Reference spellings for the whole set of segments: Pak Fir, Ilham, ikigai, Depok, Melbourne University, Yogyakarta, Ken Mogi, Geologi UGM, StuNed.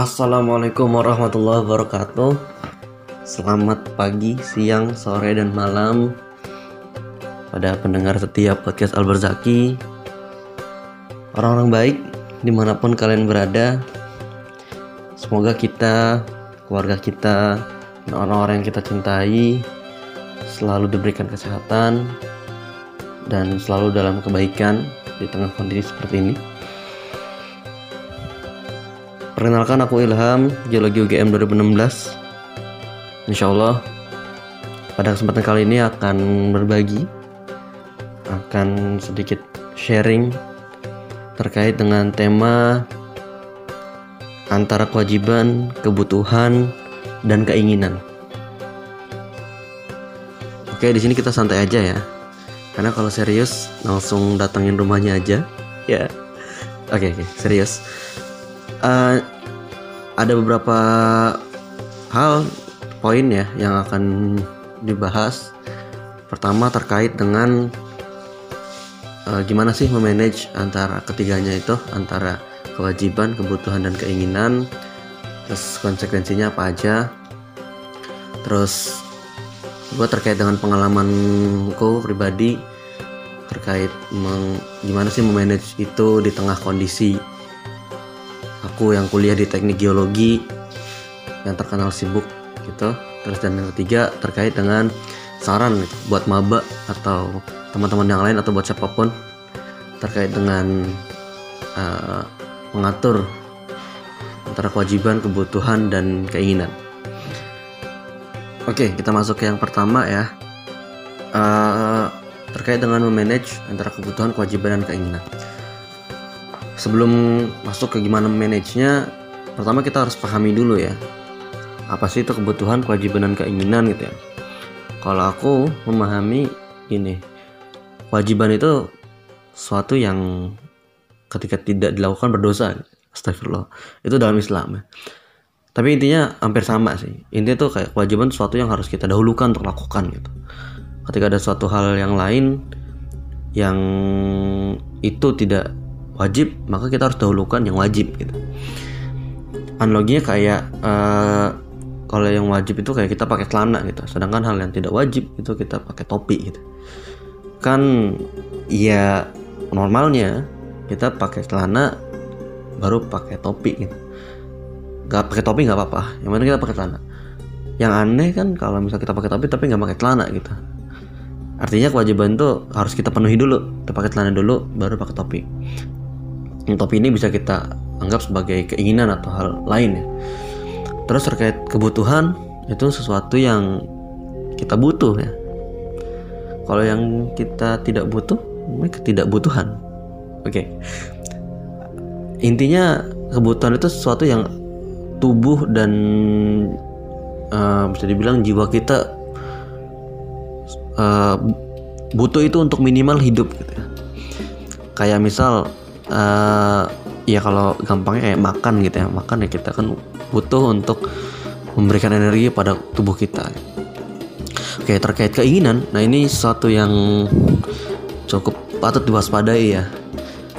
Assalamualaikum warahmatullahi wabarakatuh. Selamat pagi, siang, sore, dan malam pada pendengar setia podcast Al-Barzaki. Orang-orang baik dimanapun kalian berada, semoga kita, keluarga kita, dan orang-orang yang kita cintai selalu diberikan kesehatan dan selalu dalam kebaikan di tengah kondisi seperti ini. Perkenalkan, aku Ilham, Geologi UGM 2016. Insyaallah pada kesempatan kali ini akan berbagi, akan sedikit sharing terkait dengan tema antara kewajiban, kebutuhan, dan keinginan. Oke, di sini kita santai aja ya, karena kalau serius langsung datangin rumahnya aja ya. Oke, serius. Ada beberapa hal, poin ya, yang akan dibahas. Pertama terkait dengan gimana sih memanage antara ketiganya itu, antara kewajiban, kebutuhan, dan keinginan. Terus konsekuensinya apa aja. Terus gue terkait dengan pengalamanku pribadi terkait gimana sih memanage itu di tengah kondisi aku yang kuliah di teknik geologi yang terkenal sibuk gitu. Terus dan yang ketiga terkait dengan saran gitu, buat maba atau teman-teman yang lain atau buat siapapun terkait dengan mengatur antara kewajiban, kebutuhan, dan keinginan. Oke, kita masuk ke yang pertama ya, terkait dengan memanage antara kebutuhan, kewajiban, dan keinginan. Sebelum masuk ke gimana manage-nya, pertama kita harus pahami dulu ya, apa sih itu kebutuhan, kewajiban, dan keinginan gitu ya. Kalau aku memahami gini, kewajiban itu suatu yang ketika tidak dilakukan berdosa. Astagfirullah, itu dalam Islam ya. Tapi intinya hampir sama sih. Intinya tuh kayak kewajiban suatu yang harus kita dahulukan untuk lakukan gitu. Ketika ada suatu hal yang lain yang itu tidak wajib, maka kita harus dahulukan yang wajib gitu. Analoginya kayak kalau yang wajib itu kayak kita pakai celana gitu, sedangkan hal yang tidak wajib itu kita pakai topi gitu. Kan ya normalnya kita pakai celana baru pakai topi gitu. Gak pakai topi gak apa-apa, yang penting kita pakai celana. Yang aneh kan kalau misalnya kita pakai topi tapi gak pakai celana gitu. Artinya kewajiban itu harus kita penuhi dulu, kita pakai celana dulu baru pakai topi. Topi ini bisa kita anggap sebagai keinginan atau hal lain ya. Terus terkait kebutuhan, itu sesuatu yang kita butuh ya. Kalau yang kita tidak butuh, namanya ketidakbutuhan. Oke. Intinya kebutuhan itu sesuatu yang tubuh dan bisa dibilang jiwa kita butuh itu untuk minimal hidup gitu ya. Kayak misal ya kalau gampangnya kayak makan gitu ya. Makan ya, kita kan butuh untuk memberikan energi pada tubuh kita. Oke, terkait keinginan, nah ini sesuatu yang cukup patut diwaspadai ya.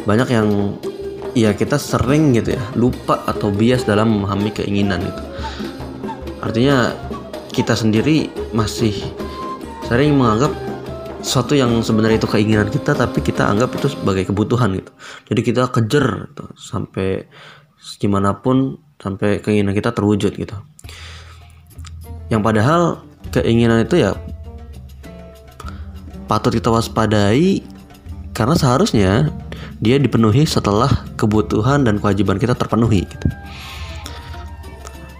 Banyak yang ya kita sering gitu ya lupa atau bias dalam memahami keinginan gitu. Artinya kita sendiri masih sering menganggap sesuatu yang sebenarnya itu keinginan kita, tapi kita anggap itu sebagai kebutuhan gitu. Jadi kita kejar gitu, sampai gimana pun sampai keinginan kita terwujud gitu. Yang padahal keinginan itu ya patut kita waspadai, karena seharusnya dia dipenuhi setelah kebutuhan dan kewajiban kita terpenuhi gitu.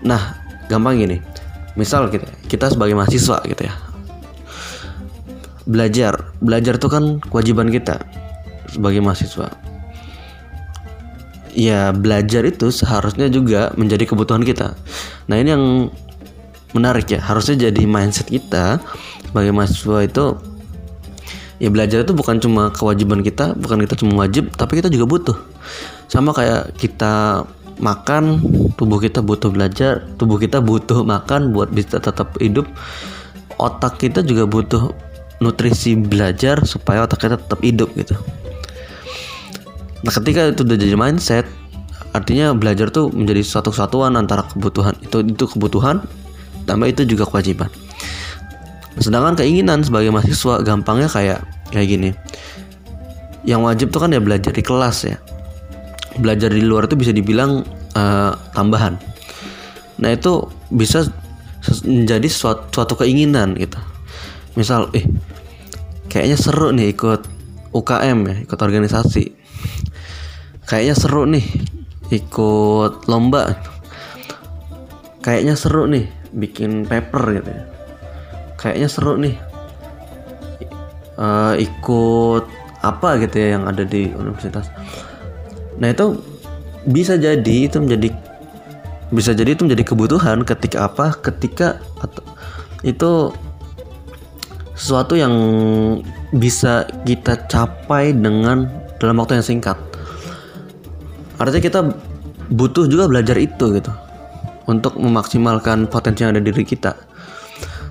Nah, gampang gini. Misal kita sebagai mahasiswa gitu ya, Belajar itu kan kewajiban kita sebagai mahasiswa. Ya, belajar itu seharusnya juga menjadi kebutuhan kita. Nah, ini yang menarik ya. Harusnya jadi mindset kita sebagai mahasiswa itu, ya belajar itu bukan cuma kewajiban kita, bukan kita cuma wajib, tapi kita juga butuh. Sama kayak kita makan, tubuh kita butuh belajar, tubuh kita butuh makan buat bisa tetap hidup. Otak kita juga butuh nutrisi belajar supaya otak kita tetap hidup gitu. Nah, ketika itu udah jadi mindset, Artinya belajar tuh menjadi suatu kesatuan antara kebutuhan itu kebutuhan, tambah itu juga kewajiban. Sedangkan keinginan sebagai mahasiswa gampangnya kayak gini. Yang wajib tuh kan ya belajar di kelas ya. Belajar di luar itu bisa dibilang tambahan. Nah itu bisa menjadi suatu keinginan gitu. Misal, kayaknya seru nih ikut UKM ya, ikut organisasi. Kayaknya seru nih ikut lomba. Kayaknya seru nih bikin paper gitu ya. Kayaknya seru nih ikut apa gitu ya yang ada di universitas. Nah itu bisa jadi itu menjadi kebutuhan ketika itu sesuatu yang bisa kita capai dalam waktu yang singkat. Artinya kita butuh juga belajar itu gitu untuk memaksimalkan potensi yang ada di diri kita.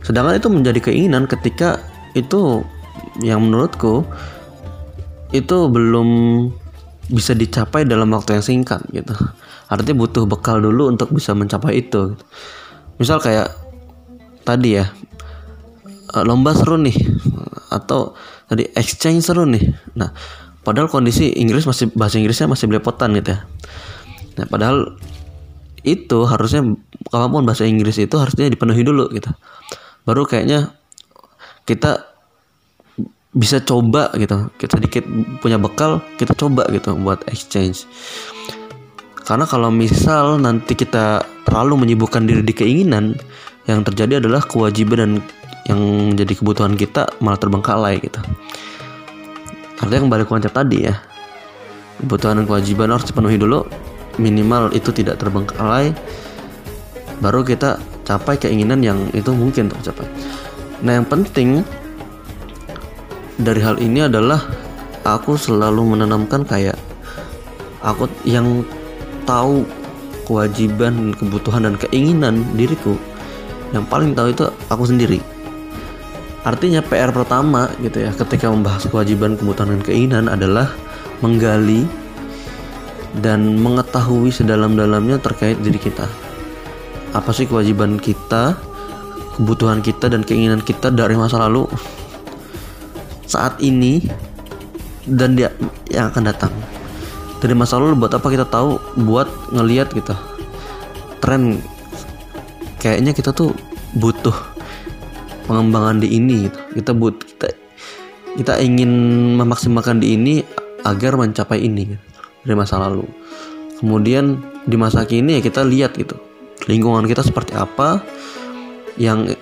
Sedangkan itu menjadi keinginan ketika itu yang menurutku itu belum bisa dicapai dalam waktu yang singkat gitu. Artinya butuh bekal dulu untuk bisa mencapai itu gitu. Misal kayak tadi ya, lomba seru nih, atau tadi exchange seru nih. Nah, padahal kondisi bahasa Inggrisnya masih belepotan gitu ya. Nah, padahal itu harusnya kemampuan bahasa Inggris itu harusnya dipenuhi dulu gitu. Baru kayaknya kita bisa coba gitu. Kita sedikit punya bekal, kita coba gitu buat exchange. Karena kalau misal nanti kita terlalu menyibukkan diri di keinginan, yang terjadi adalah kewajiban dan yang menjadi kebutuhan kita malah terbengkalai gitu. Artinya kembali ke konsep tadi ya. Kebutuhan dan kewajiban harus dipenuhi dulu, minimal itu tidak terbengkalai, baru kita capai keinginan yang itu mungkin tercapai. Nah yang penting dari hal ini adalah aku selalu menanamkan kayak aku yang tahu kewajiban, kebutuhan dan keinginan diriku, yang paling tahu itu aku sendiri. Artinya PR pertama gitu ya ketika membahas kewajiban, kebutuhan dan keinginan adalah menggali dan mengetahui sedalam-dalamnya terkait diri kita. Apa sih kewajiban kita, kebutuhan kita dan keinginan kita dari masa lalu, saat ini dan dia yang akan datang. Dari masa lalu buat apa kita tahu? Buat ngelihat kita tren. Kayaknya kita tuh butuh pengembangan di ini gitu. Kita ingin memaksimalkan di ini agar mencapai ini gitu. Dari masa lalu. Kemudian di masa kini ya kita lihat gitu, lingkungan kita seperti apa, yang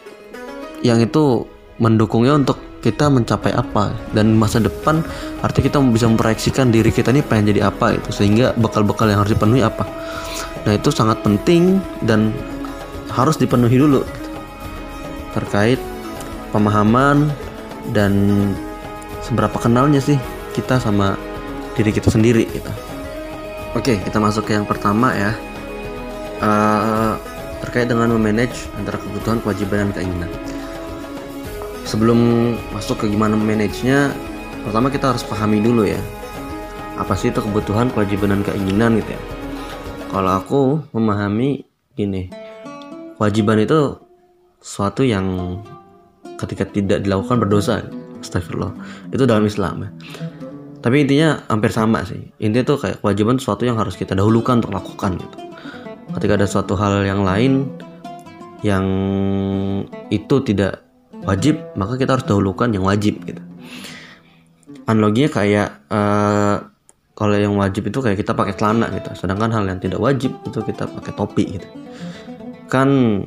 itu mendukungnya untuk kita mencapai apa. Dan masa depan artinya kita bisa memproyeksikan diri kita ini pengen jadi apa gitu. Sehingga bekal-bekal yang harus dipenuhi apa. Nah itu sangat penting dan harus dipenuhi dulu gitu. Terkait pemahaman dan seberapa kenalnya sih kita sama diri kita sendiri gitu. Oke, kita masuk ke yang pertama ya, terkait dengan memanage antara kebutuhan, kewajiban, dan keinginan. Sebelum masuk ke gimana memanagenya, pertama kita harus pahami dulu ya, apa sih itu kebutuhan, kewajiban, dan keinginan gitu ya. Kalau aku memahami gini, kewajiban itu suatu yang ketika tidak dilakukan berdosa. Astagfirullah, itu dalam Islam ya. Tapi intinya hampir sama sih. Intinya tuh kayak kewajiban sesuatu yang harus kita dahulukan untuk lakukan gitu. Ketika ada suatu hal yang lain yang itu tidak wajib, maka kita harus dahulukan yang wajib gitu. Analoginya kayak kalau yang wajib itu kayak kita pakai celana gitu. Sedangkan hal yang tidak wajib itu kita pakai topi gitu. Kan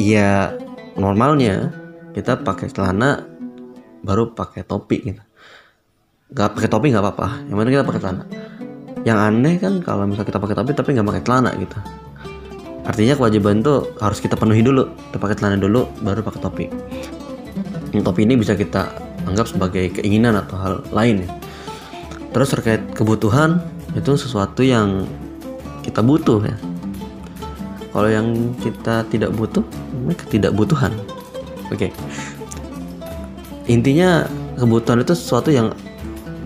ya normalnya kita pakai celana baru pakai topi gitu. Gak pakai topi gak apa-apa, yang penting kita pakai celana. Yang aneh kan kalau misalnya kita pakai topi tapi gak pakai celana gitu. Artinya kewajiban tuh harus kita penuhi dulu, kita pakai celana dulu baru pakai topi. Yang topi ini bisa kita anggap sebagai keinginan atau hal lain ya. Terus terkait kebutuhan, itu sesuatu yang kita butuh ya. Kalau yang kita tidak butuh, namanya ketidakbutuhan. Oke. Intinya kebutuhan itu sesuatu yang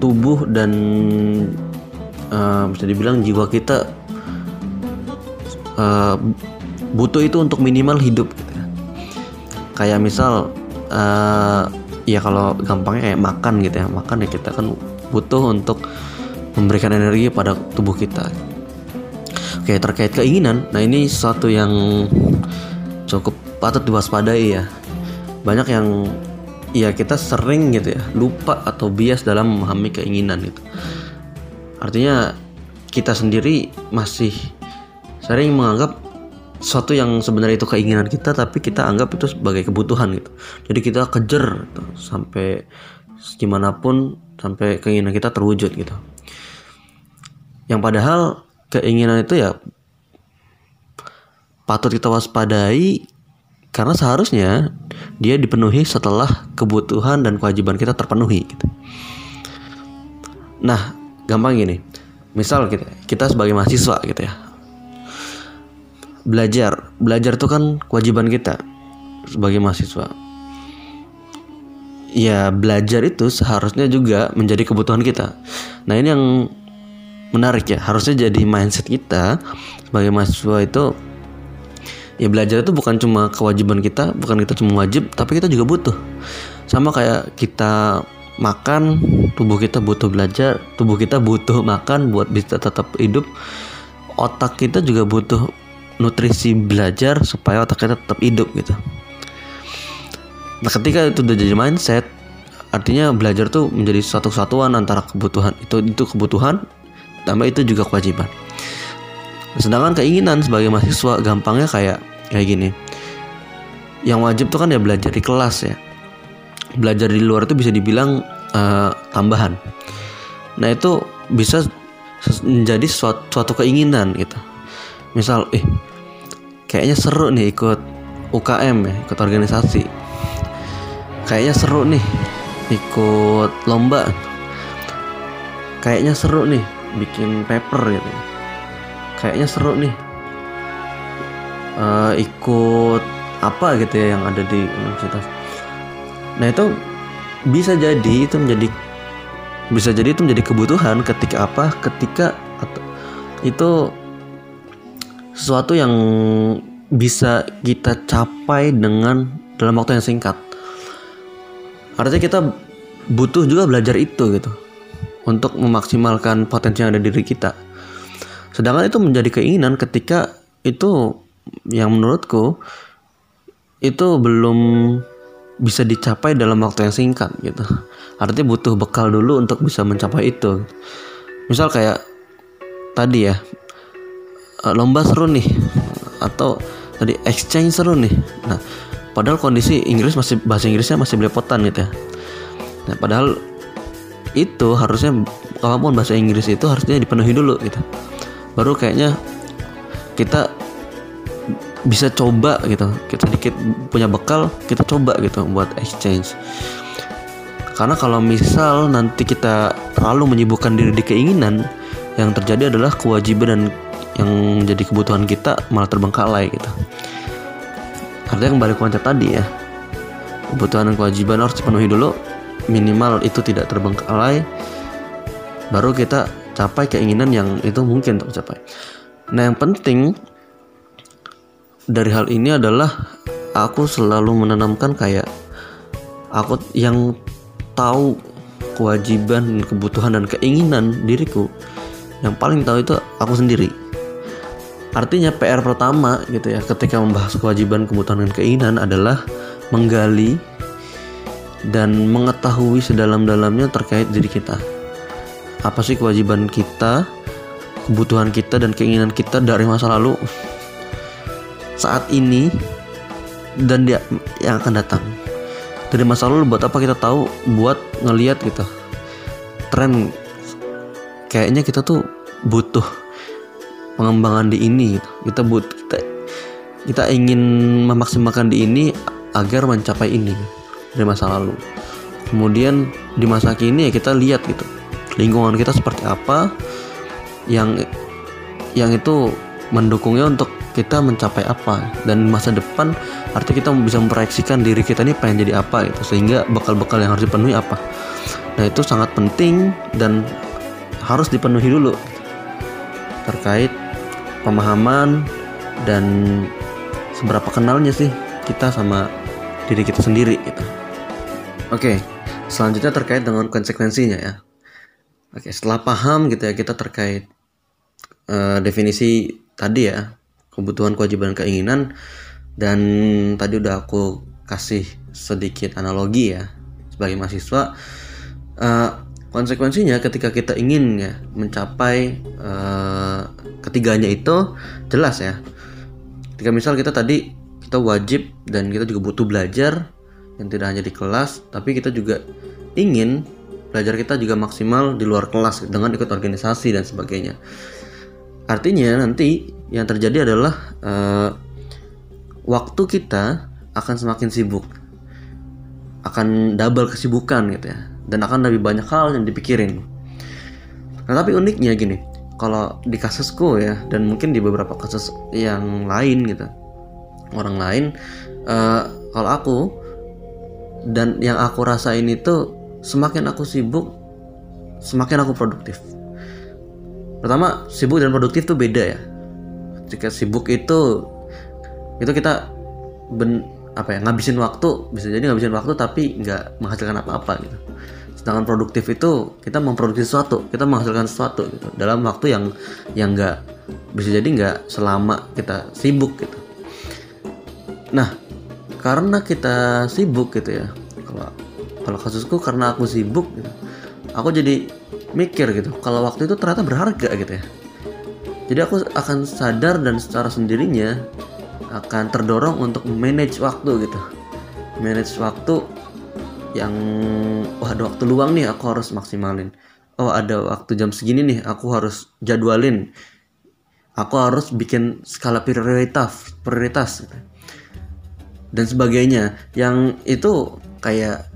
tubuh dan bisa dibilang jiwa kita butuh itu untuk minimal hidup gitu ya. Kayak misal ya kalau gampangnya kayak makan gitu ya. Makan ya kita kan butuh untuk memberikan energi pada tubuh kita. Oke, terkait keinginan, nah ini sesuatu yang cukup patut diwaspadai ya. Banyak yang ya kita sering gitu ya lupa atau bias dalam memahami keinginan gitu. Artinya kita sendiri masih sering menganggap sesuatu yang sebenarnya itu keinginan kita, tapi kita anggap itu sebagai kebutuhan gitu. Jadi kita kejar gitu, sampai gimana pun sampai keinginan kita terwujud gitu. Yang padahal keinginan itu ya patut kita waspadai, karena seharusnya dia dipenuhi setelah kebutuhan dan kewajiban kita terpenuhi gitu. Nah, gampang gini. Misal kita sebagai mahasiswa gitu ya. Belajar itu kan kewajiban kita sebagai mahasiswa. Ya, belajar itu seharusnya juga menjadi kebutuhan kita. Nah, ini yang menarik ya. Harusnya jadi mindset kita sebagai mahasiswa itu, ya belajar itu bukan cuma kewajiban kita, bukan kita cuma wajib, tapi kita juga butuh. Sama kayak kita makan, tubuh kita butuh belajar, tubuh kita butuh makan buat bisa tetap hidup. Otak kita juga butuh nutrisi belajar supaya otak kita tetap hidup gitu. Nah, ketika itu udah jadi mindset, artinya belajar tuh menjadi suatu kesatuan antara kebutuhan. Itu kebutuhan, tambah itu juga kewajiban. Sedangkan keinginan sebagai mahasiswa gampangnya kayak gini. Yang wajib tuh kan ya belajar di kelas ya. Belajar di luar itu bisa dibilang tambahan. Nah itu bisa menjadi suatu keinginan gitu. Misal kayaknya seru nih ikut UKM ya, ikut organisasi. Kayaknya seru nih ikut lomba. Kayaknya seru nih bikin paper gitu. Kayaknya seru nih ikut apa gitu ya yang ada di universitas. Nah itu bisa jadi itu menjadi kebutuhan ketika itu sesuatu yang bisa kita capai dalam waktu yang singkat. Artinya kita butuh juga belajar itu gitu untuk memaksimalkan potensi yang ada di diri kita. Sedangkan itu menjadi keinginan ketika itu yang menurutku itu belum bisa dicapai dalam waktu yang singkat gitu. Artinya butuh bekal dulu untuk bisa mencapai itu. Misal kayak tadi ya, lomba seru nih, atau tadi exchange seru nih. Nah, padahal kondisi bahasa Inggrisnya masih belepotan gitu ya. Nah, padahal itu harusnya apapun bahasa Inggris itu harusnya dipenuhi dulu gitu. Baru kayaknya kita bisa coba gitu, kita sedikit punya bekal, kita coba gitu buat exchange. Karena kalau misal nanti kita terlalu menyibukkan diri di keinginan, yang terjadi adalah kewajiban dan yang menjadi kebutuhan kita malah terbengkalai gitu. Artinya kembali ke konsep tadi ya, kebutuhan dan kewajiban harus dipenuhi dulu, minimal itu tidak terbengkalai, baru kita capai keinginan yang itu mungkin untuk capai. Nah yang penting dari hal ini adalah aku selalu menanamkan kayak aku yang tahu kewajiban, kebutuhan dan keinginan diriku, yang paling tahu itu aku sendiri. Artinya PR pertama gitu ya ketika membahas kewajiban, kebutuhan dan keinginan adalah menggali dan mengetahui sedalam-dalamnya terkait diri kita. Apa sih kewajiban kita, kebutuhan kita, dan keinginan kita dari masa lalu, saat ini, dan dia yang akan datang. Dari masa lalu buat apa kita tahu? Buat ngelihat gitu tren. Kayaknya kita tuh butuh pengembangan di ini gitu. Kita ingin memaksimalkan di ini agar mencapai ini dari masa lalu. Kemudian di masa kini ya kita lihat gitu lingkungan kita seperti apa yang itu mendukungnya untuk kita mencapai apa, dan masa depan artinya kita bisa memproyeksikan diri kita ini pengen jadi apa gitu, sehingga bekal-bekal yang harus dipenuhi apa. Nah itu sangat penting dan harus dipenuhi dulu terkait pemahaman dan seberapa kenalnya sih kita sama diri kita sendiri gitu. Oke, selanjutnya terkait dengan konsekuensinya ya. Oke, setelah paham gitu ya kita terkait definisi tadi ya, kebutuhan, kewajiban, keinginan, dan tadi udah aku kasih sedikit analogi ya sebagai mahasiswa. Konsekuensinya ketika kita ingin ya mencapai ketiganya itu jelas ya. Ketika misal kita wajib dan kita juga butuh belajar yang tidak hanya di kelas, tapi kita juga ingin belajar kita juga maksimal di luar kelas dengan ikut organisasi dan sebagainya. Artinya nanti yang terjadi adalah waktu kita akan semakin sibuk, akan double kesibukan gitu ya, dan akan lebih banyak hal yang dipikirin. Nah, tapi uniknya gini, kalau di kasusku ya, dan mungkin di beberapa kasus yang lain gitu, orang lain, kalau aku dan yang aku rasain itu semakin aku sibuk, semakin aku produktif. Pertama, sibuk dan produktif tuh beda ya. Jika sibuk itu kita ngabisin waktu, bisa jadi ngabisin waktu tapi nggak menghasilkan apa-apa gitu. Sedangkan produktif itu kita memproduksi sesuatu, kita menghasilkan sesuatu gitu dalam waktu yang nggak, bisa jadi nggak selama kita sibuk gitu. Nah, karena kita sibuk gitu ya, kalau kasusku karena aku sibuk gitu, aku jadi mikir gitu kalau waktu itu ternyata berharga gitu ya. Jadi aku akan sadar dan secara sendirinya akan terdorong untuk manage waktu gitu. Manage waktu yang ada waktu luang nih aku harus maksimalin. Oh, ada waktu jam segini nih aku harus jadwalin. Aku harus bikin skala prioritas gitu. Dan sebagainya. Yang itu kayak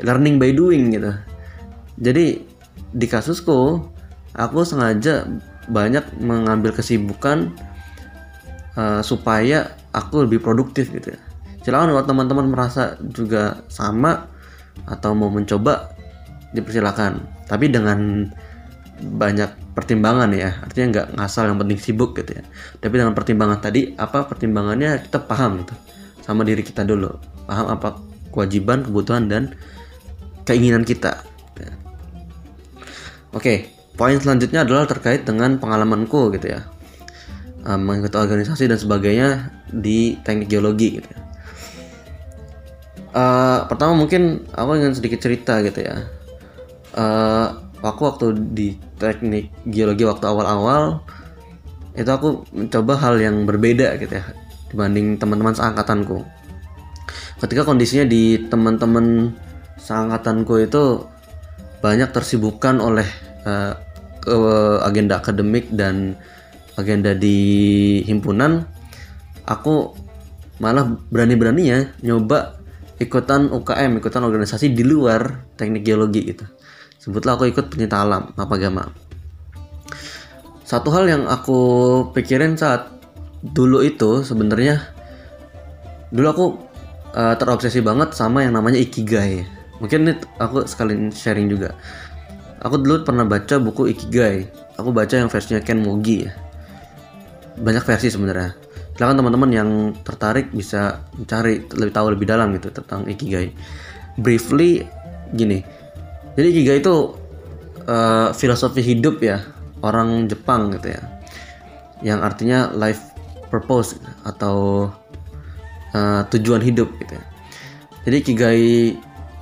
learning by doing gitu. Jadi di kasusku aku sengaja banyak mengambil kesibukan supaya aku lebih produktif gitu ya. Silakan kalau teman-teman merasa juga sama atau mau mencoba, dipersilakan. Tapi dengan banyak pertimbangan ya. Artinya nggak ngasal yang penting sibuk gitu ya. Tapi dengan pertimbangan tadi, apa pertimbangannya kita paham gitu. Sama diri kita dulu. Paham apa kewajiban, kebutuhan, dan keinginan kita. Gitu ya. Oke. Poin selanjutnya adalah terkait dengan pengalamanku gitu ya, mengikuti organisasi dan sebagainya di teknik geologi gitu ya. Pertama mungkin aku ingin sedikit cerita gitu ya. Aku waktu di teknik geologi waktu awal-awal itu aku mencoba hal yang berbeda gitu ya dibanding teman-teman seangkatanku. Ketika kondisinya di teman-teman seangkatanku itu banyak tersibukkan oleh agenda akademik dan agenda di himpunan, aku malah berani-beraninya nyoba ikutan UKM, ikutan organisasi di luar teknik geologi gitu. Sebutlah aku ikut penyita alam, Mapagama. Satu hal yang aku pikirin saat dulu itu sebenarnya, dulu aku terobsesi banget sama yang namanya ikigai. Mungkin ini aku sekalian sharing juga. Aku dulu pernah baca buku Ikigai. Aku baca yang versinya Ken Mogi ya. Banyak versi sebenarnya. Silakan teman-teman yang tertarik bisa mencari lebih dalam gitu tentang Ikigai. Briefly gini. Jadi Ikigai itu filosofi hidup ya orang Jepang gitu ya. Yang artinya life purpose atau tujuan hidup gitu ya. Jadi Ikigai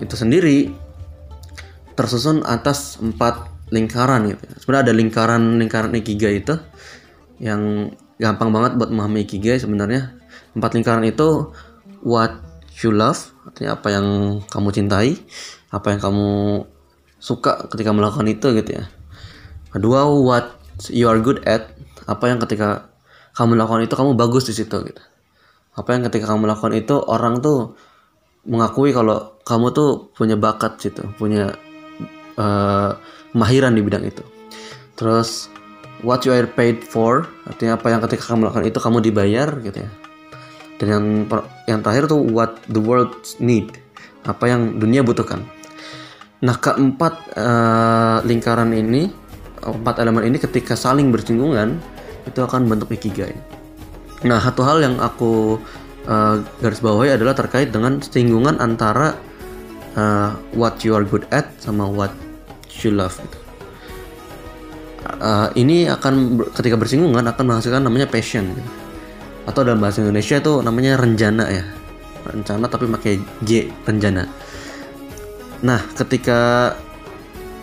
itu sendiri tersusun atas 4 lingkaran gitu. Sebenarnya ada lingkaran ikigai itu yang gampang banget buat memahami ikigai sebenarnya. 4 lingkaran itu what you love, artinya apa yang kamu cintai, apa yang kamu suka ketika melakukan itu gitu ya. Kedua what you are good at, apa yang ketika kamu lakukan itu kamu bagus di situ gitu. Apa yang ketika kamu lakukan itu orang tuh mengakui kalau kamu tuh punya bakat situ, punya kemahiran di bidang itu. Terus what you are paid for, artinya apa yang ketika kamu lakukan itu kamu dibayar gitu ya. Dan yang terakhir tuh what the world need, apa yang dunia butuhkan. Nah, keempat lingkaran ini, 4 elemen ini ketika saling bersinggungan itu akan bentuk ikigai. Nah, satu hal yang aku garis bawahi adalah terkait dengan singgungan antara what you are good at sama what you love gitu. Ini akan ketika bersinggungan akan menghasilkan namanya passion gitu. Atau dalam bahasa Indonesia itu namanya renjana ya, rencana tapi pakai J, renjana. Nah, ketika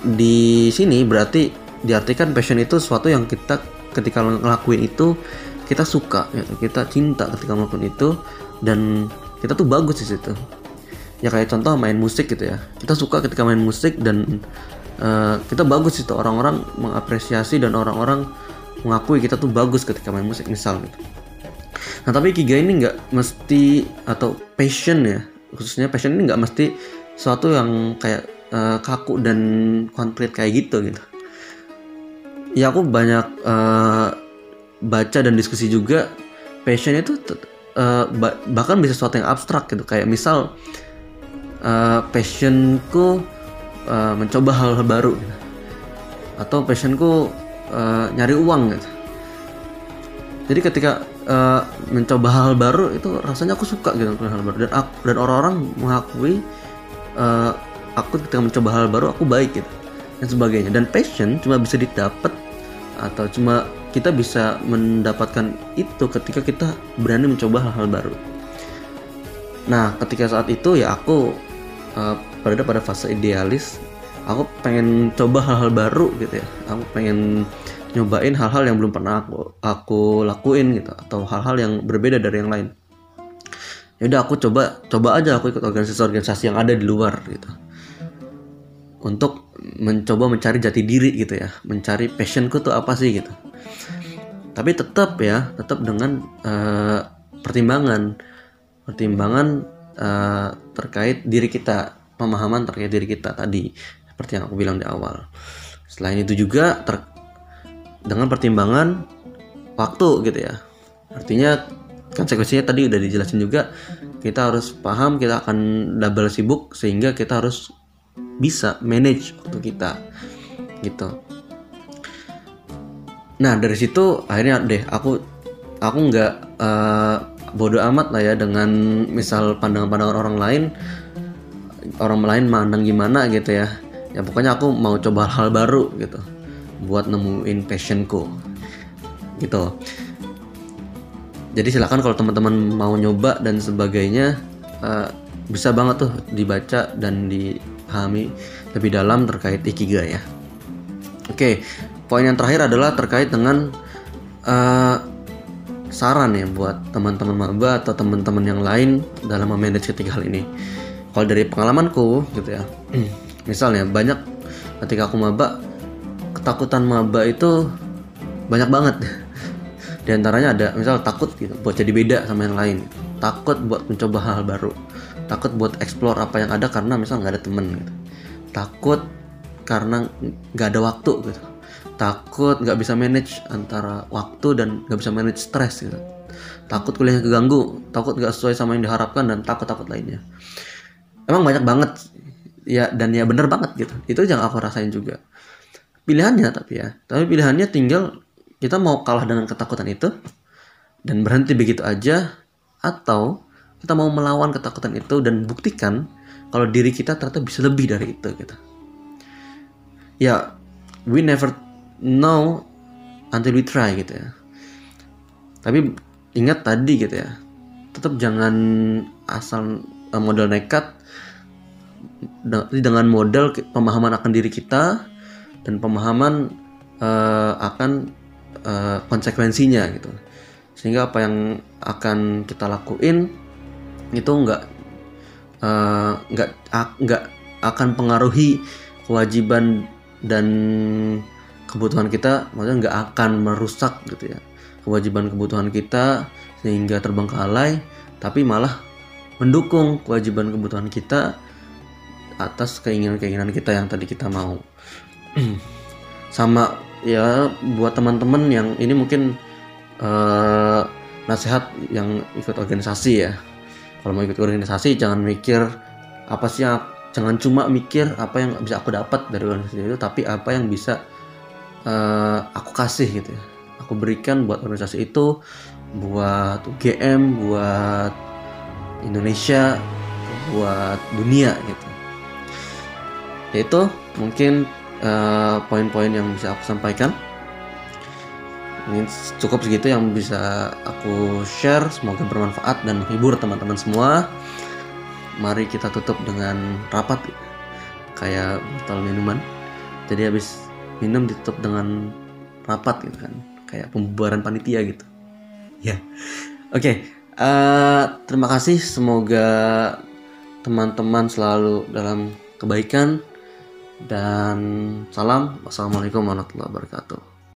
di sini berarti diartikan passion itu sesuatu yang kita ketika ngelakuin itu kita suka ya, kita cinta ketika ngelakuin itu dan kita tuh bagus di situ. Ya kayak contoh main musik gitu ya, kita suka ketika main musik dan kita bagus itu, orang-orang mengapresiasi dan orang-orang mengakui kita tuh bagus ketika main musik misal gitu. Nah tapi ikigai ini nggak mesti, atau passion ya khususnya, passion ini nggak mesti sesuatu yang kayak kaku dan konkret kayak gitu. Ya aku banyak baca dan diskusi juga, passion itu bahkan bisa sesuatu yang abstrak gitu, kayak misal passionku mencoba hal baru gitu. Atau passionku nyari uang gitu. Jadi ketika mencoba hal baru itu rasanya aku suka gitu hal baru, dan orang-orang mengakui aku ketika mencoba hal baru aku baik gitu dan sebagainya. Dan passion cuma bisa didapat atau cuma kita bisa mendapatkan itu ketika kita berani mencoba hal-hal baru. Nah, ketika saat itu ya aku berada pada fase idealis. Aku pengen coba hal-hal baru gitu ya. Aku pengen nyobain hal-hal yang belum pernah aku lakuin gitu, atau hal-hal yang berbeda dari yang lain. Ya udah aku coba aja, aku ikut organisasi-organisasi yang ada di luar gitu. Untuk mencoba mencari jati diri gitu ya, mencari passionku tuh apa sih gitu. Tapi tetap dengan pertimbangan terkait diri kita, pemahaman terkait diri kita tadi seperti yang aku bilang di awal. Selain itu juga dengan pertimbangan waktu gitu ya. Artinya konsekuensinya tadi udah dijelasin juga, kita harus paham kita akan double sibuk sehingga kita harus bisa manage waktu kita gitu. Nah dari situ akhirnya deh aku nggak bodoh amat lah ya dengan misal pandangan-pandangan orang lain mandang gimana gitu ya. Ya pokoknya aku mau coba hal baru gitu buat nemuin passionku gitu. Jadi silakan kalau teman-teman mau nyoba dan sebagainya, bisa banget tuh dibaca dan dipahami lebih dalam terkait ikigai ya. Oke. Poin yang terakhir adalah terkait dengan saran ya buat teman-teman maba atau teman-teman yang lain dalam memanage ketiga hal ini. Kalau dari pengalamanku gitu ya, misalnya banyak ketika aku maba, ketakutan maba itu banyak banget. Di antaranya ada misal takut gitu buat jadi beda sama yang lain, takut buat mencoba hal baru, takut buat explore apa yang ada karena misal nggak ada temen gitu, takut karena nggak ada waktu gitu, takut nggak bisa manage antara waktu dan nggak bisa manage stres gitu, takut kuliahnya keganggu, takut nggak sesuai sama yang diharapkan, dan takut-takut lainnya. Emang banyak banget ya, dan ya bener banget gitu, itu yang aku rasain juga. Pilihannya tapi pilihannya tinggal kita mau kalah dengan ketakutan itu dan berhenti begitu aja, atau kita mau melawan ketakutan itu dan buktikan kalau diri kita ternyata bisa lebih dari itu gitu. Ya we never know until we try gitu ya. Tapi ingat tadi gitu ya, tetap jangan asal modal nekat, dengan modal pemahaman akan diri kita dan pemahaman akan konsekuensinya gitu. Sehingga apa yang akan kita lakuin itu nggak akan pengaruhi kewajiban dan kebutuhan kita, maksudnya nggak akan merusak gitu ya kewajiban kebutuhan kita sehingga terbengkalai, tapi malah mendukung kewajiban kebutuhan kita atas keinginan-keinginan kita yang tadi kita mau. Sama ya buat teman-teman yang ini mungkin nasihat yang ikut organisasi ya, kalau mau ikut organisasi jangan cuma mikir apa yang bisa aku dapat dari organisasi itu, tapi apa yang bisa aku kasih gitu ya, aku berikan buat organisasi itu, buat UGM, buat Indonesia, buat dunia gitu. Yaitu mungkin poin-poin yang bisa aku sampaikan. Ini cukup segitu yang bisa aku share. Semoga bermanfaat dan menghibur teman-teman semua. Mari kita tutup dengan rapat kayak botol minuman. Jadi habis minum ditutup dengan rapat gitu kan, kayak pembubaran panitia gitu. Ya, yeah. Oke. Terima kasih. Semoga teman-teman selalu dalam kebaikan dan salam. Wassalamualaikum warahmatullahi wabarakatuh.